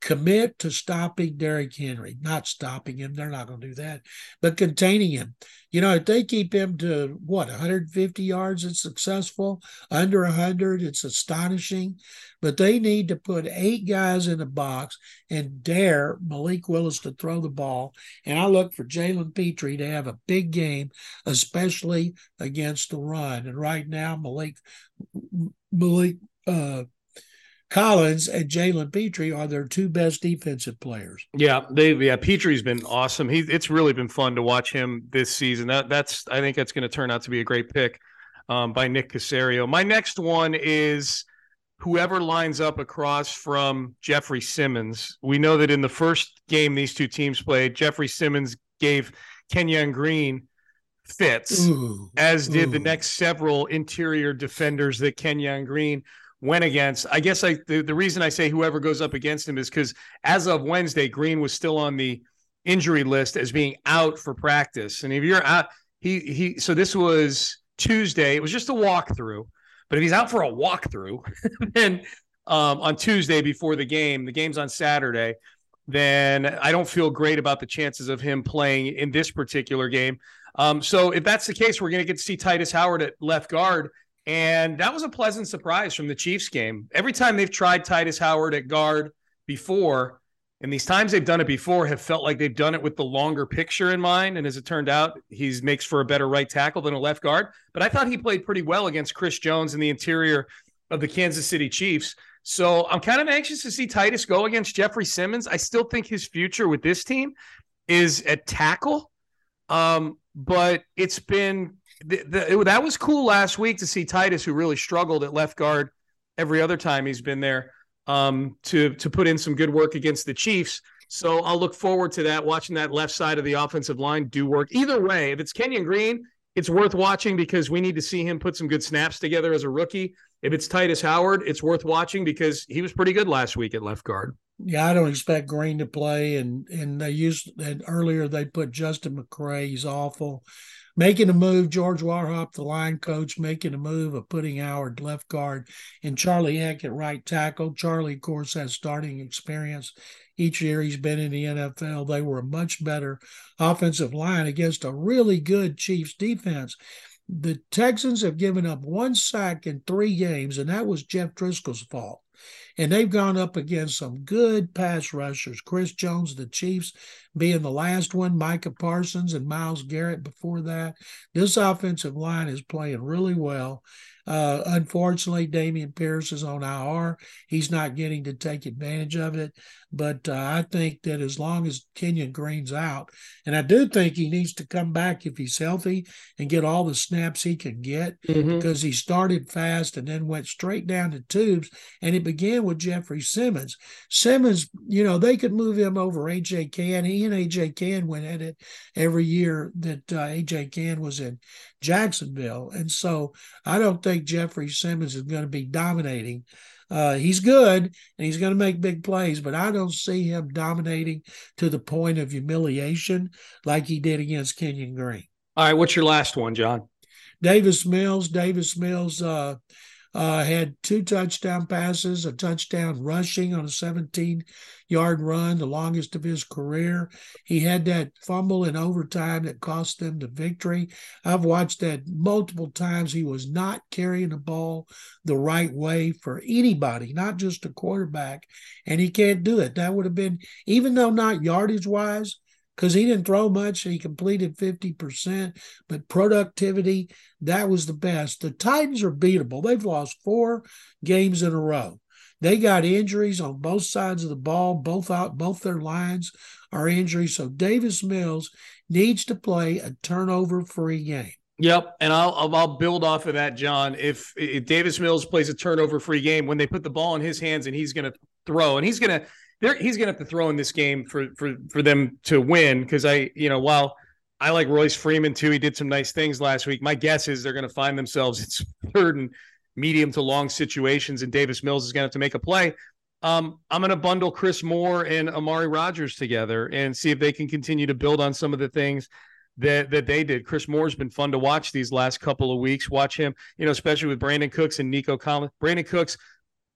Commit to stopping Derrick Henry, not stopping him. They're not going to do that, but containing him. You know, if they keep him to, what, one hundred fifty yards, it's successful. Under one hundred, it's astonishing. But they need to put eight guys in the box and dare Malik Willis to throw the ball. And I look for Jalen Petrie to have a big game, especially against the run. And right now, Malik, Malik, uh, Collins and Jalen Petrie are their two best defensive players. Yeah, they yeah Petrie's been awesome. He it's really been fun to watch him this season. That that's I think that's going to turn out to be a great pick um, by Nick Caserio. My next one is whoever lines up across from Jeffrey Simmons. We know that in the first game these two teams played, Jeffrey Simmons gave Kenyon Green fits, ooh, as did ooh. the next several interior defenders that Kenyon Green went against. I guess I the, the reason I say whoever goes up against him is because as of Wednesday, Green was still on the injury list as being out for practice. And if you're out, he he. So this was Tuesday. It was just a walkthrough. But if he's out for a walkthrough, then um, on Tuesday before the game, the game's on Saturday, then I don't feel great about the chances of him playing in this particular game. Um, so if that's the case, we're going to get to see Titus Howard at left guard. And that was a pleasant surprise from the Chiefs game. Every time they've tried Titus Howard at guard before, and these times they've done it before have felt like they've done it with the longer picture in mind. And as it turned out, he makes for a better right tackle than a left guard. But I thought he played pretty well against Chris Jones in the interior of the Kansas City Chiefs. So I'm kind of anxious to see Titus go against Jeffrey Simmons. I still think his future with this team is at tackle. Um, but it's been the, the, it, that was cool last week to see Titus, who really struggled at left guard every other time he's been there, um, to, to put in some good work against the Chiefs. So I'll look forward to that, watching that left side of the offensive line do work. Either way, if it's Kenyon Green, it's worth watching because we need to see him put some good snaps together as a rookie. If it's Titus Howard, it's worth watching because he was pretty good last week at left guard. Yeah, I don't expect Green to play. And, and they used and earlier, they put Justin McCray. He's awful. Making a move, George Warhop, the line coach, making a move of putting Howard left guard and Charlie Heck at right tackle. Charlie, of course, has starting experience. Each year he's been in the N F L. They were a much better offensive line against a really good Chiefs defense. The Texans have given up one sack in three games, and that was Jeff Driscoll's fault. And they've gone up against some good pass rushers. Chris Jones, the Chiefs, being the last one, Micah Parsons and Myles Garrett before that. This offensive line is playing really well. Uh, unfortunately, Damian Pierce is on I R. He's not getting to take advantage of it. But uh, I think that as long as Kenyon Green's out, and I do think he needs to come back if he's healthy and get all the snaps he can get, mm-hmm. because he started fast and then went straight down to tubes. And it began with Jeffrey Simmons. Simmons, you know, they could move him over A J. Cann. He and A J. Cann went at it every year that uh, A J. Cann was in Jacksonville. And so I don't think Jeffrey Simmons is going to be dominating. Uh, he's good, and he's going to make big plays, but I don't see him dominating to the point of humiliation like he did against Kenyon Green. All right, what's your last one, John? Davis Mills. Davis Mills uh, uh, had two touchdown passes, a touchdown rushing on a seventeen-yard run, the longest of his career. He had that fumble in overtime that cost them the victory. I've watched that multiple times. He was not carrying the ball the right way for anybody, not just a quarterback, and he can't do it. That would have been, even though not yardage-wise, because he didn't throw much, he completed fifty percent, but productivity, that was the best. The Titans are beatable. They've lost four games in a row. They got injuries on both sides of the ball. Both out, both their lines are injuries. So Davis Mills needs to play a turnover-free game. Yep, and I'll I'll build off of that, John. If, if Davis Mills plays a turnover-free game, when they put the ball in his hands and he's going to throw, and he's going to they're he's going to have to throw in this game for for for them to win. Because I you know while I like Royce Freeman too, he did some nice things last week. My guess is they're going to find themselves it's third and medium to long situations, and Davis Mills is going to have to make a play. Um, I'm going to bundle Chris Moore and Amari Rodgers together and see if they can continue to build on some of the things that that they did. Chris Moore's been fun to watch these last couple of weeks. Watch him, you know, especially with Brandon Cooks and Nico Collins. Brandon Cooks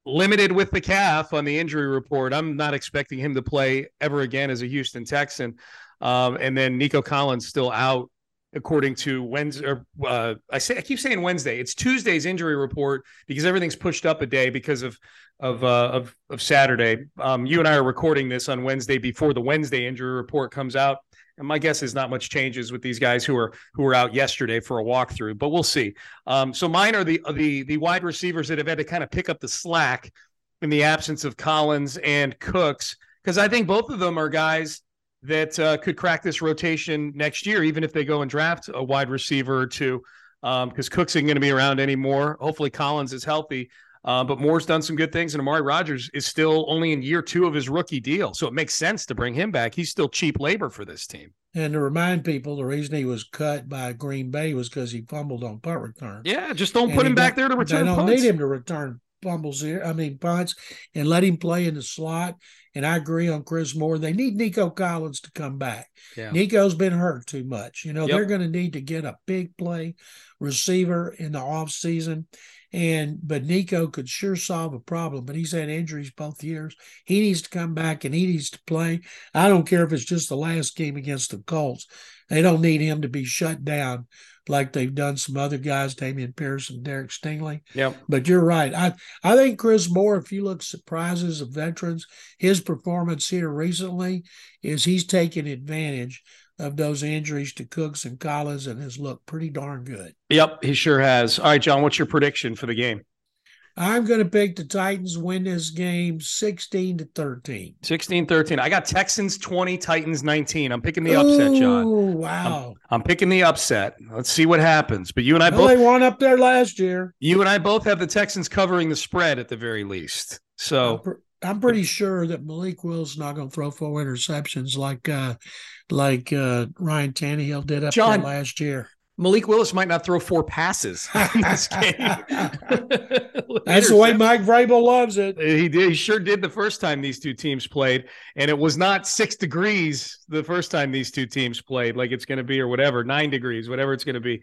limited with the calf on the injury report. I'm not expecting him to play ever again as a Houston Texan. Um, and then Nico Collins still out, according to Wednesday, or, uh, I say I keep saying Wednesday. It's Tuesday's injury report because everything's pushed up a day because of of uh, of, of Saturday. Um, you and I are recording this on Wednesday before the Wednesday injury report comes out, and my guess is not much changes with these guys who are who were out yesterday for a walkthrough. But we'll see. Um, so mine are the the the wide receivers that have had to kind of pick up the slack in the absence of Collins and Cooks, because I think both of them are guys that uh, could crack this rotation next year, even if they go and draft a wide receiver or two, because um, Cooks isn't going to be around anymore. Hopefully Collins is healthy. Uh, but Moore's done some good things, and Amari Rodgers is still only in year two of his rookie deal. So it makes sense to bring him back. He's still cheap labor for this team. And to remind people, the reason he was cut by Green Bay was because he fumbled on punt return. Yeah, just don't and put him back there to return punts. They don't need him to return fumbles here. I mean, punts, and let him play in the slot. And I agree on Chris Moore. They need Nico Collins to come back. Yeah. Nico's been hurt too much. You know, yep. They're going to need to get a big play receiver in the offseason. And but Nico could sure solve a problem, but he's had injuries both years. He needs to come back and he needs to play. I don't care if it's just the last game against the Colts. They don't need him to be shut down like they've done some other guys, Damian Pierce and Derek Stingley. Yep. But you're right. I, I think Chris Moore, if you look at surprises of veterans, his performance here recently is he's taken advantage of those injuries to Cooks and Collins and has looked pretty darn good. Yep, he sure has. All right, John, what's your prediction for the game? I'm going to pick the Titans win this game sixteen to thirteen. sixteen thirteen. I got Texans twenty, Titans nineteen. I'm picking the upset, Ooh, John. Oh, wow. I'm, I'm picking the upset. Let's see what happens. But you and I well, both. They won up there last year. You and I both have the Texans covering the spread at the very least. So. I'm pretty sure that Malik Willis is not going to throw four interceptions like uh, like uh, Ryan Tannehill did up John, there last year. Malik Willis might not throw four passes in this game. That's the way Mike Vrabel loves it. He did. He sure did the first time these two teams played, and it was not six degrees the first time these two teams played, like it's going to be or whatever, nine degrees, whatever it's going to be.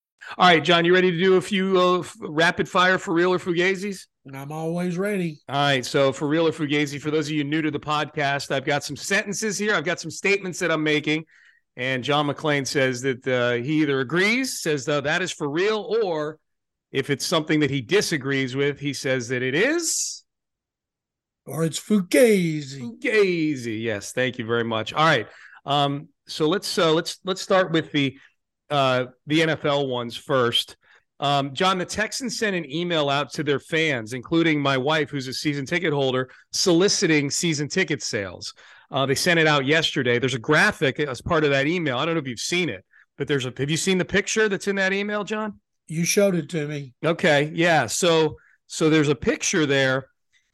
All right, John, you ready to do a few uh, rapid fire for real or fugazis? I'm always ready. All right, so for real or fugazi, for those of you new to the podcast, I've got some sentences here. I've got some statements that I'm making, and John McClain says that uh, he either agrees, says though that is for real, or if it's something that he disagrees with, he says that it is. Or it's fugazi. Fugazi, yes. Thank you very much. All right, um, so let's uh, let's let's start with the. Uh, the N F L ones first. Um, John, the Texans sent an email out to their fans, including my wife, who's a season ticket holder, soliciting season ticket sales. Uh, they sent it out yesterday. There's a graphic as part of that email. I don't know if you've seen it, but there's a, have you seen the picture that's in that email, John? You showed it to me. Okay. Yeah. So, so there's a picture there,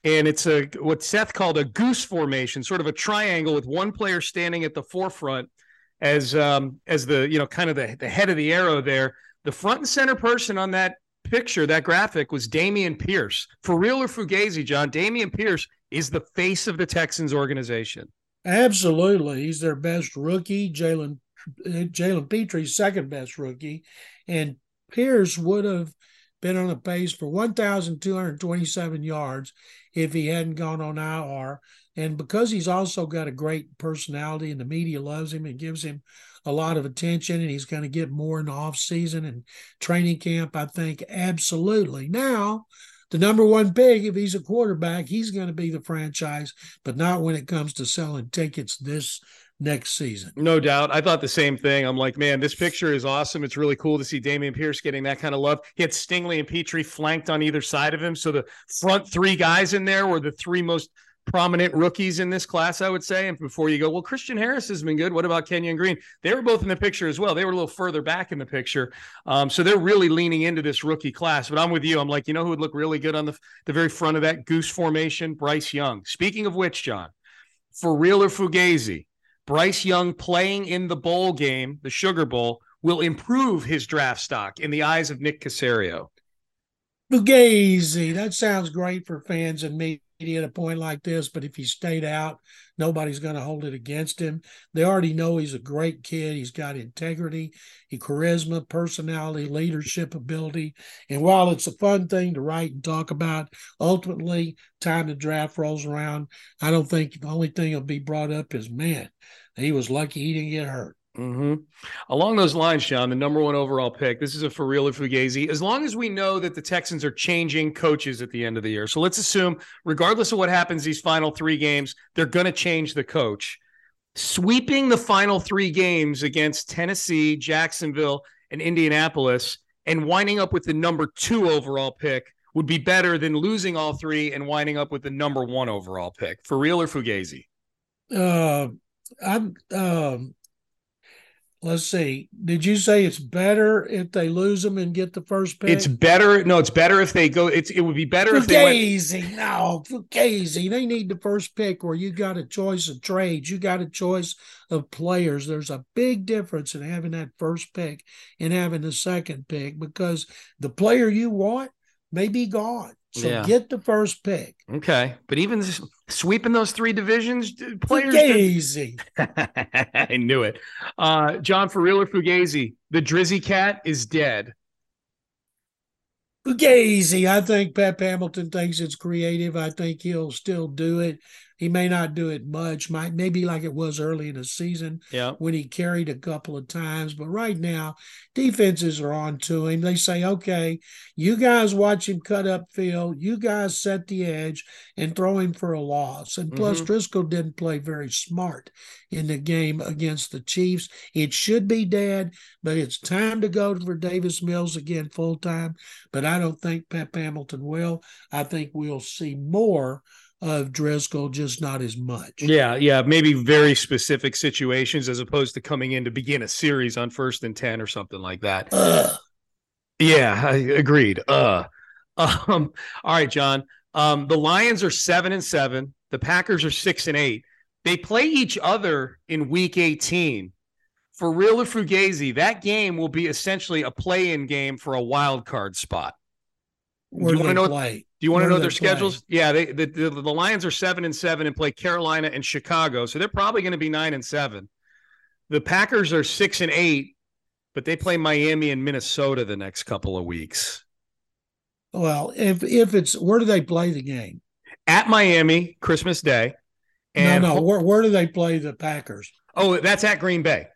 and it's a, what Seth called a goose formation, sort of a triangle with one player standing at the forefront as um as the you know kind of the, the head of the arrow there. The front and center person on that picture, that graphic, was Damian Pierce. For real or fugazi, John, Damian Pierce is the face of the Texans organization. Absolutely. He's their best rookie. Jalen Jalen Petrie's second best rookie, and Pierce would have been on a pace for one thousand two hundred twenty-seven yards if he hadn't gone on I R. And because he's also got a great personality and the media loves him and gives him a lot of attention, and he's going to get more in the offseason and training camp, I think, absolutely. Now, the number one pick, if he's a quarterback, he's going to be the franchise, but not when it comes to selling tickets this next season. No doubt. I thought the same thing. I'm like, man, this picture is awesome. It's really cool to see Damian Pierce getting that kind of love. He had Stingley and Petrie flanked on either side of him. So the front three guys in there were the three most prominent rookies in this class, I would say. And before you go, well, Christian Harris has been good. What about Kenyon Green? They were both in the picture as well. They were a little further back in the picture. Um, so they're really leaning into this rookie class. But I'm with you. I'm like, you know who would look really good on the, the very front of that goose formation? Bryce Young. Speaking of which, John, for real or fugazi, Bryce Young playing in the bowl game, the Sugar Bowl, will improve his draft stock in the eyes of Nick Caserio. Fugazi. That sounds great for fans and me at a point like this, but if he stayed out, nobody's going to hold it against him. They already know he's a great kid. He's got integrity, he charisma, personality, leadership ability. And while it's a fun thing to write and talk about, ultimately, time the draft rolls around, I don't think the only thing that'll be brought up is, man, he was lucky he didn't get hurt. Mm-hmm. Along those lines, Sean, the number one overall pick. This is a for real or fugazi. As long as we know that the Texans are changing coaches at the end of the year. So let's assume, regardless of what happens these final three games, they're going to change the coach. Sweeping the final three games against Tennessee, Jacksonville, and Indianapolis, and winding up with the number two overall pick would be better than losing all three and winding up with the number one overall pick. For real or fugazi? Uh, I'm... Um... Let's see. Did you say it's better if they lose them and get the first pick? It's better. No, it's better if they go. It's it would be better fugazi, if they went. No, fugazi. They need the first pick, or you got a choice of trades. You got a choice of players. There's a big difference in having that first pick and having the second pick, because the player you want may be gone. So yeah. Get the first pick. Okay. But even sweeping those three divisions, players. Fugazi. Did... I knew it. Uh, John, for real or fugazi, the Drizzy Cat is dead. Fugazi. I think Pep Hamilton thinks it's creative. I think he'll still do it. He may not do it much, might maybe like it was early in the season yeah. when he carried a couple of times. But right now, defenses are on to him. They say, okay, you guys watch him cut up field. You guys set the edge and throw him for a loss. And plus, mm-hmm. Driscoll didn't play very smart in the game against the Chiefs. It should be dead, but it's time to go for Davis Mills again full-time. But I don't think Pep Hamilton will. I think we'll see more of Driscoll, just not as much. Yeah, yeah, maybe very specific situations as opposed to coming in to begin a series on first and ten or something like that. Ugh. Yeah, I agreed. Uh, um, all right, John. Um, the Lions are seven and seven. The Packers are six and eight. They play each other in Week eighteen. For real or fugazi, that game will be essentially a play-in game for a wild card spot. Where do you want to know? Play? Do you want Where to know their schedules? Play? Yeah, they, the, the the Lions are seven and seven and play Carolina and Chicago, so they're probably going to be nine and seven. The Packers are six and eight, but they play Miami and Minnesota the next couple of weeks. Well, if if it's where do they play the game? At Miami, Christmas Day. And no, no. Where where do they play the Packers? Oh, that's at Green Bay.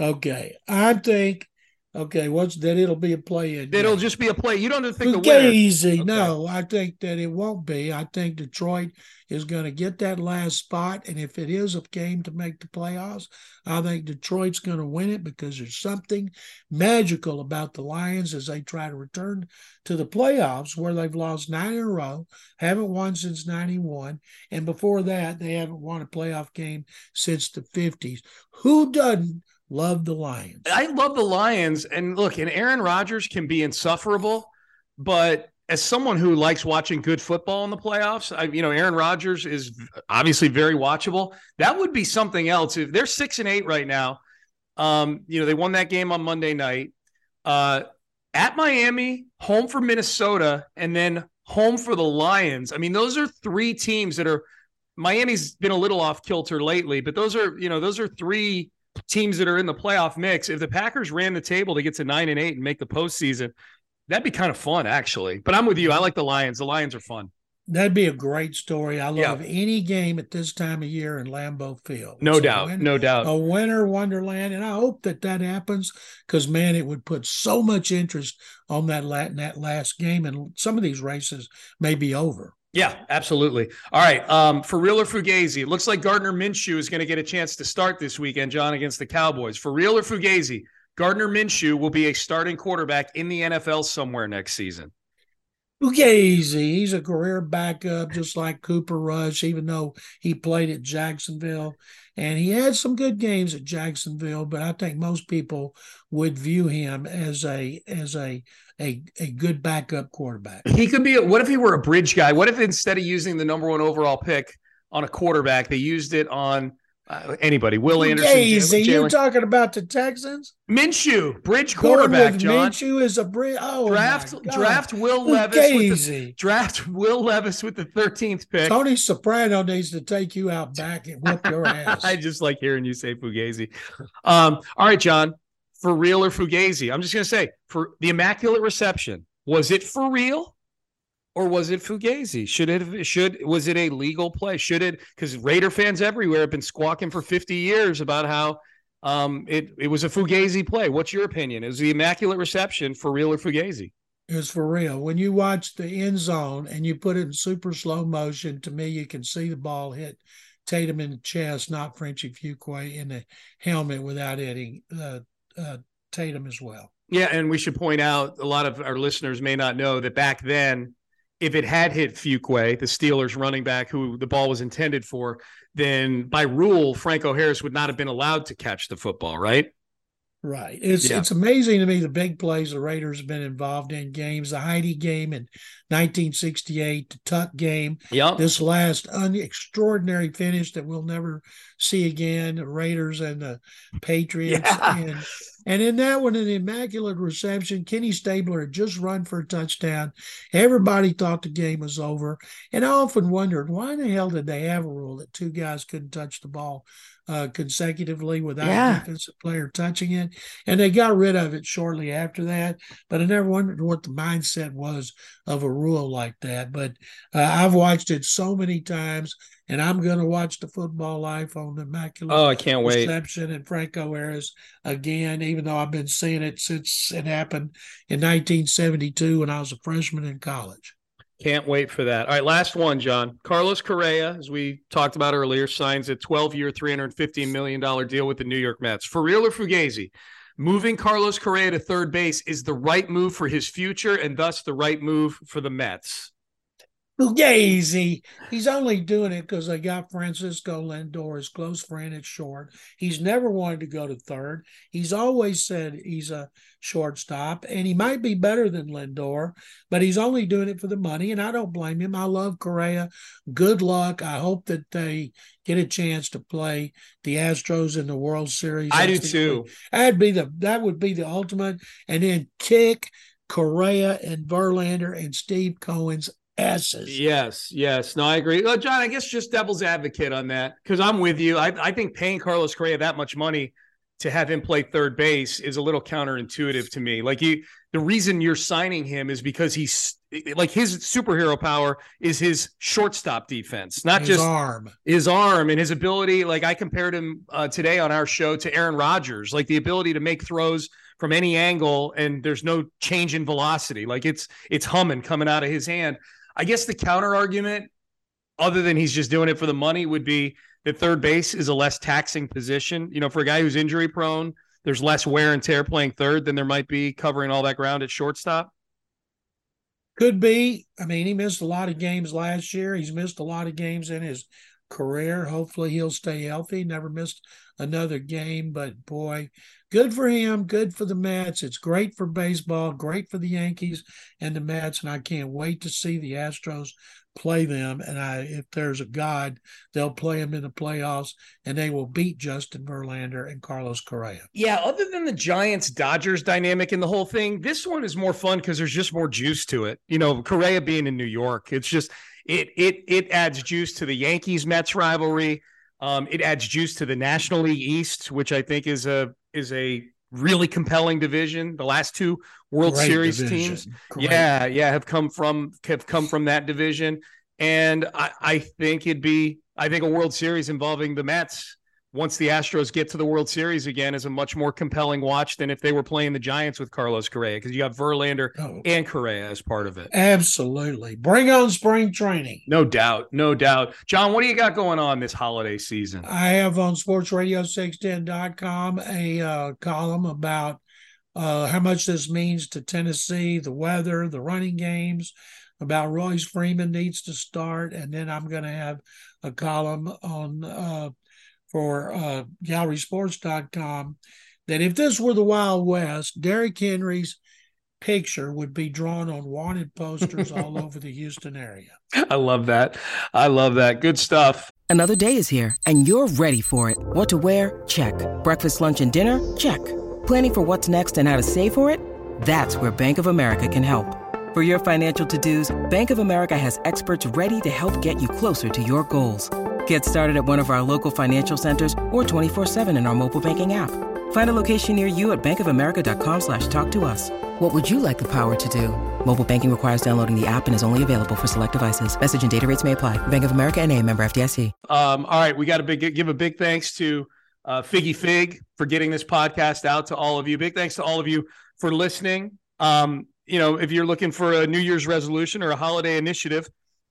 Okay, I think. Okay, what's that? It'll be a play-in. It'll game. just be a play. You don't think fugazi, the winner. Easy. Okay. No, I think that it won't be. I think Detroit is going to get that last spot, and if it is a game to make the playoffs, I think Detroit's going to win it because there's something magical about the Lions as they try to return to the playoffs where they've lost nine in a row, haven't won since ninety-one, and before that, they haven't won a playoff game since the fifties. Who doesn't love the Lions? I love the Lions. And look, and Aaron Rodgers can be insufferable, but as someone who likes watching good football in the playoffs, I, you know, Aaron Rodgers is obviously very watchable. That would be something else. If they're six and eight right now, um, you know, they won that game on Monday night uh, at Miami, home for Minnesota, and then home for the Lions. I mean, those are three teams that are Miami's been a little off kilter lately, but those are, you know, those are three teams that are in the playoff mix. If the Packers ran the table to get to nine and eight and make the postseason, that'd be kind of fun, actually. But I'm with you. I like the Lions. The Lions are fun. That'd be a great story. I love yeah. any game at this time of year in Lambeau Field. No so doubt. Win- no doubt. A winter wonderland. And I hope that that happens because, man, it would put so much interest on that, la- that last game. And some of these races may be over. Yeah, absolutely. All right, um, for real or fugazi, it looks like Gardner Minshew is going to get a chance to start this weekend, John, against the Cowboys. For real or fugazi, Gardner Minshew will be a starting quarterback in the N F L somewhere next season. Fugazi. He's a career backup, just like Cooper Rush, even though he played at Jacksonville. And he had some good games at Jacksonville, but I think most people would view him as a as a – A, a good backup quarterback. He could be a, what if he were a bridge guy? What if instead of using the number one overall pick on a quarterback, they used it on uh, anybody? Will Anderson. Fugazi, you're talking about the Texans? Minshew, bridge quarterback, with John. Minshew is a bridge. Oh, draft, draft Will Levis with the, draft Will Levis with the thirteenth pick. Tony Soprano needs to take you out back and whip your ass. I just like hearing you say fugazi. Um, all right, John. For real or fugazi? I'm just going to say, for the Immaculate Reception, was it for real or was it fugazi? Should it have, should was it a legal play? Should it? Because Raider fans everywhere have been squawking for fifty years about how Um, it, it was a Fugazi play. What's your opinion? Is the Immaculate Reception for real or Fugazi? It was for real. When you watch the end zone and you put it in super slow motion, to me, you can see the ball hit Tatum in the chest, not Frenchie Fuquay in the helmet without hitting uh, uh, Tatum as well. Yeah, and we should point out, a lot of our listeners may not know that back then, if it had hit Fuquay, the Steelers running back who the ball was intended for, then by rule, Franco Harris would not have been allowed to catch the football, right? Right. It's yeah. it's amazing to me the big plays the Raiders have been involved in games, the Heidi game in nineteen sixty-eight, the Tuck game, yep. this last un- extraordinary finish that we'll never see again, the Raiders and the Patriots. Yeah. And, and in that one, in the Immaculate Reception, Kenny Stabler had just run for a touchdown. Everybody thought the game was over. And I often wondered, why in the hell did they have a rule that two guys couldn't touch the ball Uh, consecutively without yeah. a defensive player touching it? And they got rid of it shortly after that. But I never wondered what the mindset was of a rule like that. But uh, I've watched it so many times, and I'm going to watch the football life on the Immaculate oh, I can't wait. Reception and Franco Harris again, even though I've been seeing it since it happened in nineteen seventy-two when I was a freshman in college. Can't wait for that. All right, last one, John. Carlos Correa, as we talked about earlier, signs a twelve-year, three hundred fifteen million dollars deal with the New York Mets. For real or Fugazi, moving Carlos Correa to third base is the right move for his future and thus the right move for the Mets. Fugazi. He's only doing it because they got Francisco Lindor, his close friend, at short. He's never wanted to go to third. He's always said he's a shortstop, and he might be better than Lindor, but he's only doing it for the money, and I don't blame him. I love Correa. Good luck. I hope that they get a chance to play the Astros in the World Series. I do too. That'd be the, that would be the ultimate. And then kick Correa and Verlander and Steve Cohen's asses. Yes, yes. No, I agree. Well, John, I guess just devil's advocate on that, because I'm with you. I, I think paying Carlos Correa that much money to have him play third base is a little counterintuitive to me. Like, you, the reason you're signing him is because he's like, his superhero power is his shortstop defense, not his just arm, his arm and his ability. Like, I compared him uh, today on our show to Aaron Rodgers, like the ability to make throws from any angle, and there's no change in velocity. Like, it's it's humming coming out of his hand. I guess the counter argument, other than he's just doing it for the money, would be that third base is a less taxing position. You know, for a guy who's injury prone, there's less wear and tear playing third than there might be covering all that ground at shortstop. Could be. I mean, he missed a lot of games last year. He's missed a lot of games in his career. Hopefully he'll stay healthy. Never missed another game, but boy, good for him, good for the Mets. It's great for baseball, great for the Yankees and the Mets, and I can't wait to see the Astros play them. And I, if there's a God, they'll play them in the playoffs, and they will beat Justin Verlander and Carlos Correa. Yeah, other than the Giants-Dodgers dynamic and the whole thing, this one is more fun because there's just more juice to it. You know, Correa being in New York, it's just it it it adds juice to the Yankees-Mets rivalry. Um, it adds juice to the National League East, which I think is a is a really compelling division. The last two World Great Series division. teams, Great. yeah, yeah, have come from have come from that division. And I, I think it'd be I think a World Series involving the Mets, once the Astros get to the World Series again, is a much more compelling watch than if they were playing the Giants with Carlos Correa, because you got Verlander oh. and Correa as part of it. Absolutely. Bring on spring training. No doubt. No doubt. John, what do you got going on this holiday season? I have on sports radio six ten dot com a uh, column about uh, how much this means to Tennessee, the weather, the running games, about Royce Freeman needs to start. And then I'm going to have a column on uh for uh, gallery sports dot com, that if this were the Wild West, Derrick Henry's picture would be drawn on wanted posters all over the Houston area. I love that. I love that. Good stuff. Another day is here, and you're ready for it. What to wear? Check. Breakfast, lunch, and dinner? Check. Planning for what's next and how to save for it? That's where Bank of America can help. For your financial to-dos, Bank of America has experts ready to help get you closer to your goals. Get started at one of our local financial centers or twenty-four seven in our mobile banking app. Find a location near you at bankofamerica.com slash talk to us. What would you like the power to do? Mobile banking requires downloading the app and is only available for select devices. Message and data rates may apply. Bank of America N A, member F D I C. Um, all right, we got to big, give a big thanks to uh, Figgy Fig for getting this podcast out to all of you. Big thanks to all of you for listening. Um, you know, if you're looking for a New Year's resolution or a holiday initiative,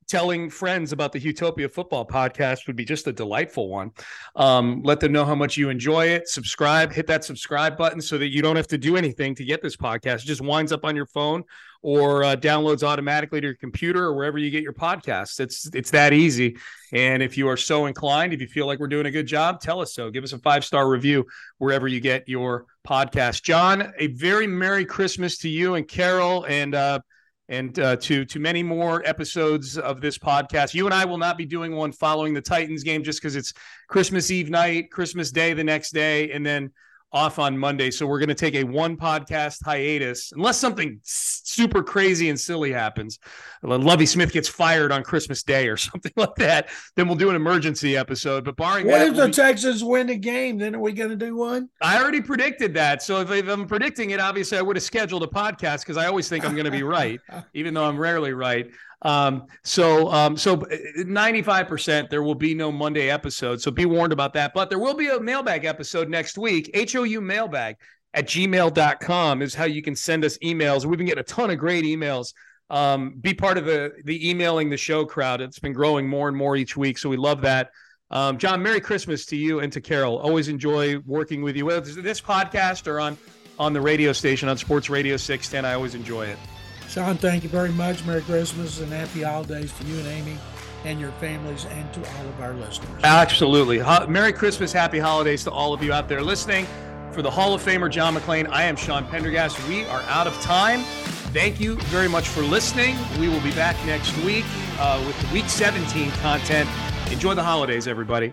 telling friends about the Utopia Football podcast would be just a delightful one. Um, let them know how much you enjoy it. Subscribe, hit that subscribe button so that you don't have to do anything to get this podcast. It just winds up on your phone or uh, downloads automatically to your computer or wherever you get your podcasts. It's, it's that easy. And if you are so inclined, if you feel like we're doing a good job, tell us so. Give us a five-star review wherever you get your podcast. John, a very Merry Christmas to you and Carol and, uh, And uh, to, to many more episodes of this podcast. You and I will not be doing one following the Titans game just because it's Christmas Eve night, Christmas Day the next day, and then off on Monday. So we're going to take a one podcast hiatus unless something super crazy and silly happens. Lovie Smith gets fired on Christmas Day or something like that. Then we'll do an emergency episode. But barring what that, if the we... Texans win a game? Then are we going to do one? I already predicted that. So if, if I'm predicting it, obviously I would have scheduled a podcast because I always think I'm going to be right, even though I'm rarely right. Um, so, um, so ninety-five percent there will be no Monday episode. So be warned about that, but there will be a mailbag episode next week. H O U mailbag at gmail dot com is how you can send us emails. We've been getting a ton of great emails. Um, be part of the, the emailing the show crowd. It's been growing more and more each week. So we love that. Um, John, Merry Christmas to you and to Carol. Always enjoy working with you, whether it's this podcast or on, on the radio station on Sports Radio six ten. I always enjoy it. Sean, thank you very much. Merry Christmas and happy holidays to you and Amy and your families and to all of our listeners. Absolutely. Ho- Merry Christmas, happy holidays to all of you out there listening. For the Hall of Famer, John McClain, I am Sean Pendergast. We are out of time. Thank you very much for listening. We will be back next week uh, with the Week seventeen content. Enjoy the holidays, everybody.